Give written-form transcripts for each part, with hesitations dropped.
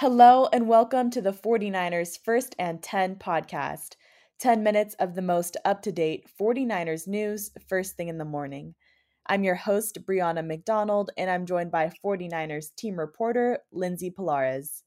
Hello and welcome to the 49ers First and 10 podcast, 10 minutes of the most up-to-date 49ers news first thing in the morning. I'm your host, Brianna McDonald, and I'm joined by 49ers team reporter, Lindsay Pilares.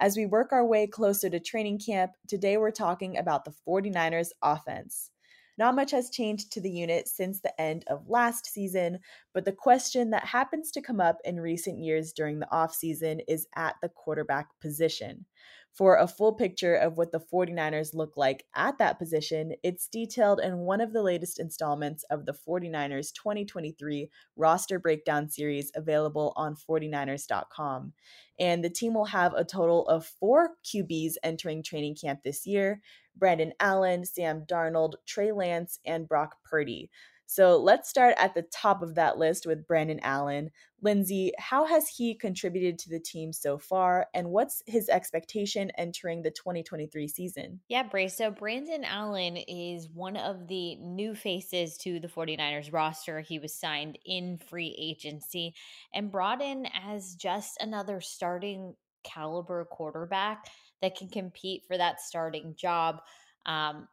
As we work our way closer to training camp, today we're talking about the 49ers offense. Not much has changed to the unit since the end of last season, but the question that happens to come up in recent years during the offseason is at the quarterback position. For a full picture of what the 49ers look like at that position, it's detailed in one of the latest installments of the 49ers 2023 roster breakdown series available on 49ers.com. And the team will have a total of four QBs entering training camp this year: Brandon Allen, Sam Darnold, Trey Lance, and Brock Purdy. So let's start at the top of that list with Brandon Allen. Lindsay, how has he contributed to the team so far, and what's his expectation entering the 2023 season? Yeah, Bray, so Brandon Allen is one of the new faces to the 49ers roster. He was signed in free agency and brought in as just another starting caliber quarterback that can compete for that starting job.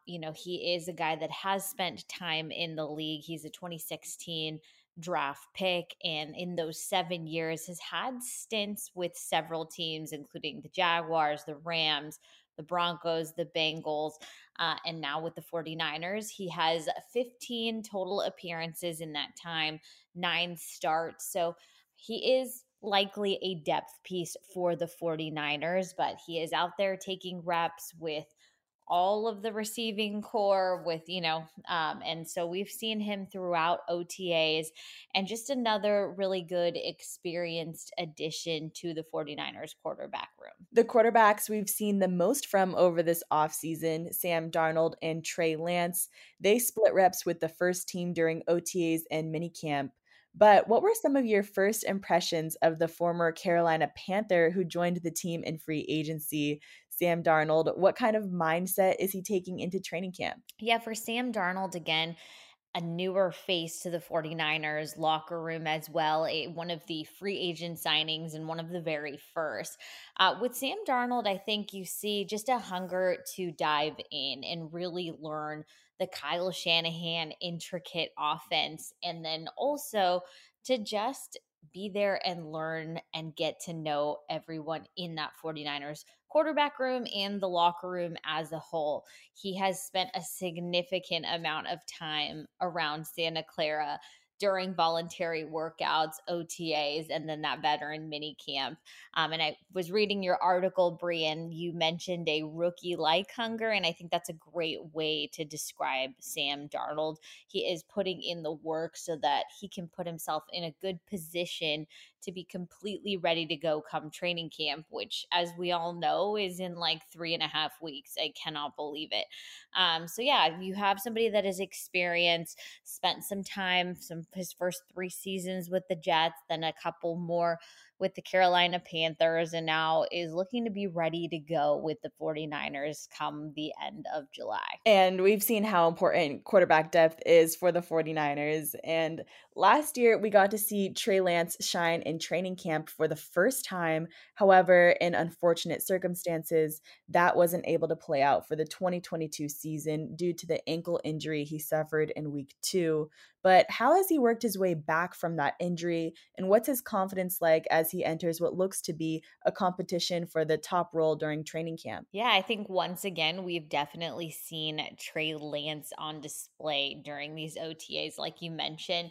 He is a guy that has spent time in the league. He's a 2016 draft pick, and in those 7 years has had stints with several teams, including the Jaguars, the Rams, the Broncos, the Bengals, and now with the 49ers. He has 15 total appearances in that time, 9 starts. So he is likely a depth piece for the 49ers, but he is out there taking reps with all of the receiving core with, and so we've seen him throughout OTAs, and just another really good experienced addition to the 49ers quarterback room. The quarterbacks we've seen the most from over this offseason, Sam Darnold and Trey Lance, they split reps with the first team during OTAs and minicamp. But what were some of your first impressions of the former Carolina Panther who joined the team in free agency, Sam Darnold? What kind of mindset is he taking into training camp? Yeah, for Sam Darnold, again, a newer face to the 49ers locker room as well, one of the free agent signings and one of the very first. With Sam Darnold, I think you see just a hunger to dive in and really learn the Kyle Shanahan intricate offense, and then also to just be there and learn and get to know everyone in that 49ers quarterback room and the locker room as a whole. He has spent a significant amount of time around Santa Clara during voluntary workouts, OTAs, and then that veteran mini camp. And I was reading your article, Bri, and you mentioned a rookie-like hunger, and I think that's a great way to describe Sam Darnold. He is putting in the work so that he can put himself in a good position to be completely ready to go come training camp, which, as we all know, is in like 3.5 weeks. I cannot believe it. So you have somebody that is experienced, spent some time, his first 3 seasons with the Jets, then a couple more with the Carolina Panthers and now is looking to be ready to go with the 49ers come the end of July. And we've seen how important quarterback depth is for the 49ers. And last year, we got to see Trey Lance shine in training camp for the first time. However, in unfortunate circumstances, that wasn't able to play out for the 2022 season due to the ankle injury he suffered in week 2. But how has he worked his way back from that injury, and what's his confidence like as he enters what looks to be a competition for the top role during training camp? Yeah, I think once again, we've definitely seen Trey Lance on display during these OTAs. Like you mentioned,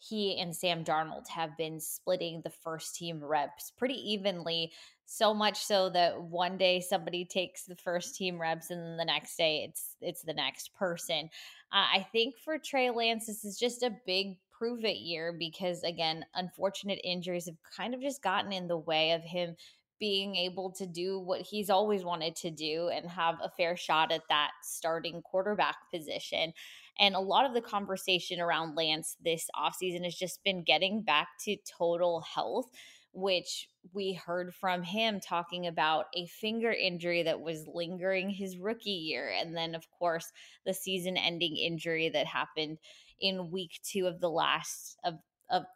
he and Sam Darnold have been splitting the first team reps pretty evenly, so much so that one day somebody takes the first team reps and then the next day it's the next person. I think for Trey Lance, this is just a big prove it year because, again, unfortunate injuries have kind of just gotten in the way of him being able to do what he's always wanted to do and have a fair shot at that starting quarterback position. And a lot of the conversation around Lance this offseason has just been getting back to total health, which we heard from him talking about a finger injury that was lingering his rookie year. And then, of course, the season-ending injury that happened in week 2 of the last of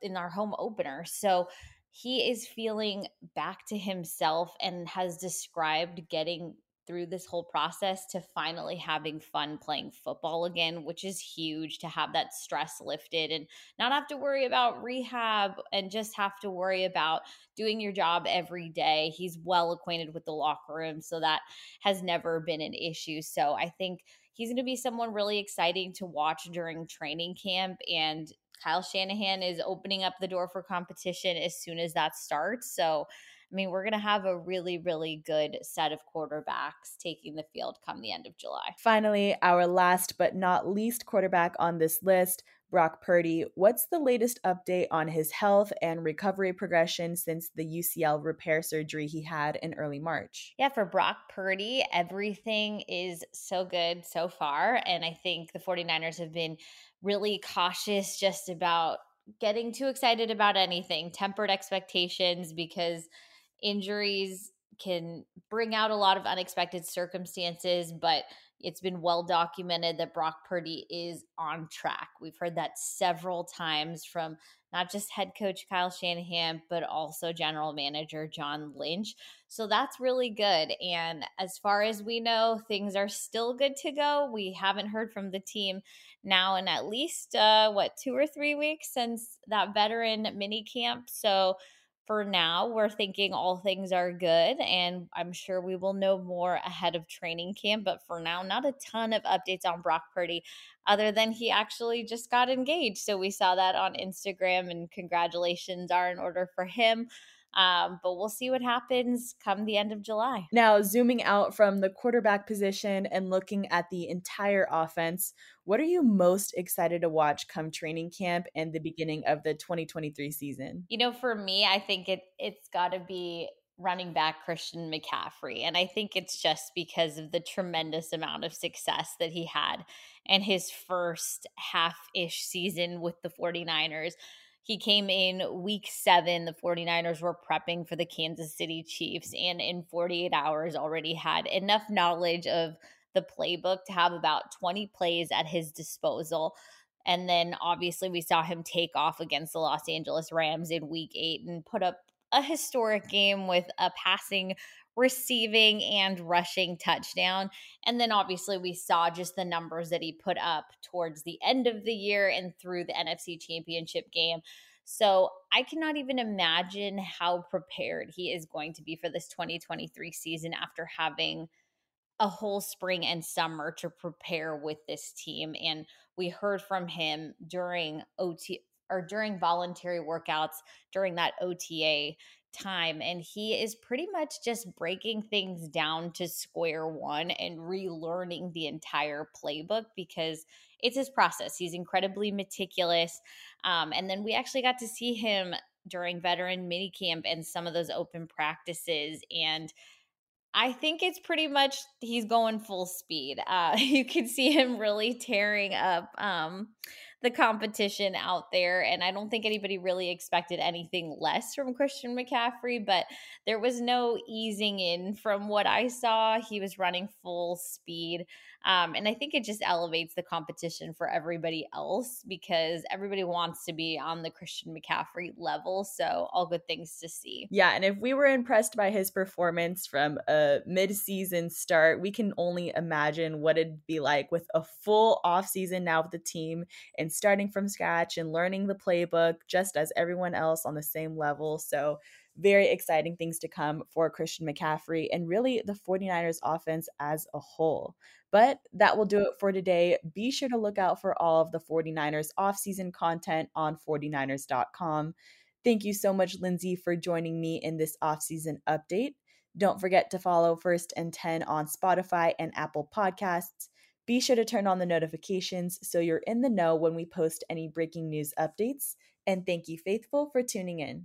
in our home opener. So he is feeling back to himself and has described getting through this whole process to finally having fun playing football again, which is huge to have that stress lifted and not have to worry about rehab and just have to worry about doing your job every day. He's well acquainted with the locker room, so that has never been an issue. So I think he's going to be someone really exciting to watch during training camp, and Kyle Shanahan is opening up the door for competition as soon as that starts. So I mean, we're going to have a really, really good set of quarterbacks taking the field come the end of July. Finally, our last but not least quarterback on this list, Brock Purdy. What's the latest update on his health and recovery progression since the UCL repair surgery he had in early March? Yeah, for Brock Purdy, everything is so good so far. And I think the 49ers have been really cautious just about getting too excited about anything, tempered expectations, because injuries can bring out a lot of unexpected circumstances, but it's been well documented that Brock Purdy is on track. We've heard that several times from not just head coach Kyle Shanahan, but also general manager John Lynch. So that's really good. And as far as we know, things are still good to go. We haven't heard from the team now in at least, 2 or 3 weeks since that veteran mini camp. So for now, we're thinking all things are good, and I'm sure we will know more ahead of training camp. But for now, not a ton of updates on Brock Purdy other than he actually just got engaged. So we saw that on Instagram, and congratulations are in order for him. But we'll see what happens come the end of July. Now, zooming out from the quarterback position and looking at the entire offense, what are you most excited to watch come training camp and the beginning of the 2023 season? You know, for me, I think it's got to be running back Christian McCaffrey. And I think it's just because of the tremendous amount of success that he had in his first half-ish season with the 49ers. He came in week 7, the 49ers were prepping for the Kansas City Chiefs, and in 48 hours already had enough knowledge of the playbook to have about 20 plays at his disposal. And then obviously we saw him take off against the Los Angeles Rams in week 8 and put up a historic game with a passing, receiving, and rushing touchdown. And then obviously we saw just the numbers that he put up towards the end of the year and through the NFC Championship game. So I cannot even imagine how prepared he is going to be for this 2023 season after having a whole spring and summer to prepare with this team. And we heard from him during OT or during voluntary workouts during that OTA time, and he is pretty much just breaking things down to square one and relearning the entire playbook because it's his process. He's incredibly meticulous. And then we actually got to see him during veteran minicamp and some of those open practices, and I think it's pretty much he's going full speed. You can see him really tearing up the competition out there. And I don't think anybody really expected anything less from Christian McCaffrey, but there was no easing in from what I saw. He was running full speed. And I think it just elevates the competition for everybody else because everybody wants to be on the Christian McCaffrey level. So all good things to see. Yeah. And if we were impressed by his performance from a mid-season start, we can only imagine what it'd be like with a full offseason now with the team and starting from scratch and learning the playbook just as everyone else on the same level. So very exciting things to come for Christian McCaffrey and really the 49ers offense as a whole. But that will do it for today. Be sure to look out for all of the 49ers offseason content on 49ers.com. Thank you so much, Lindsay, for joining me in this offseason update. Don't forget to follow First and 10 on Spotify and Apple Podcasts. Be sure to turn on the notifications so you're in the know when we post any breaking news updates. And thank you, Faithful, for tuning in.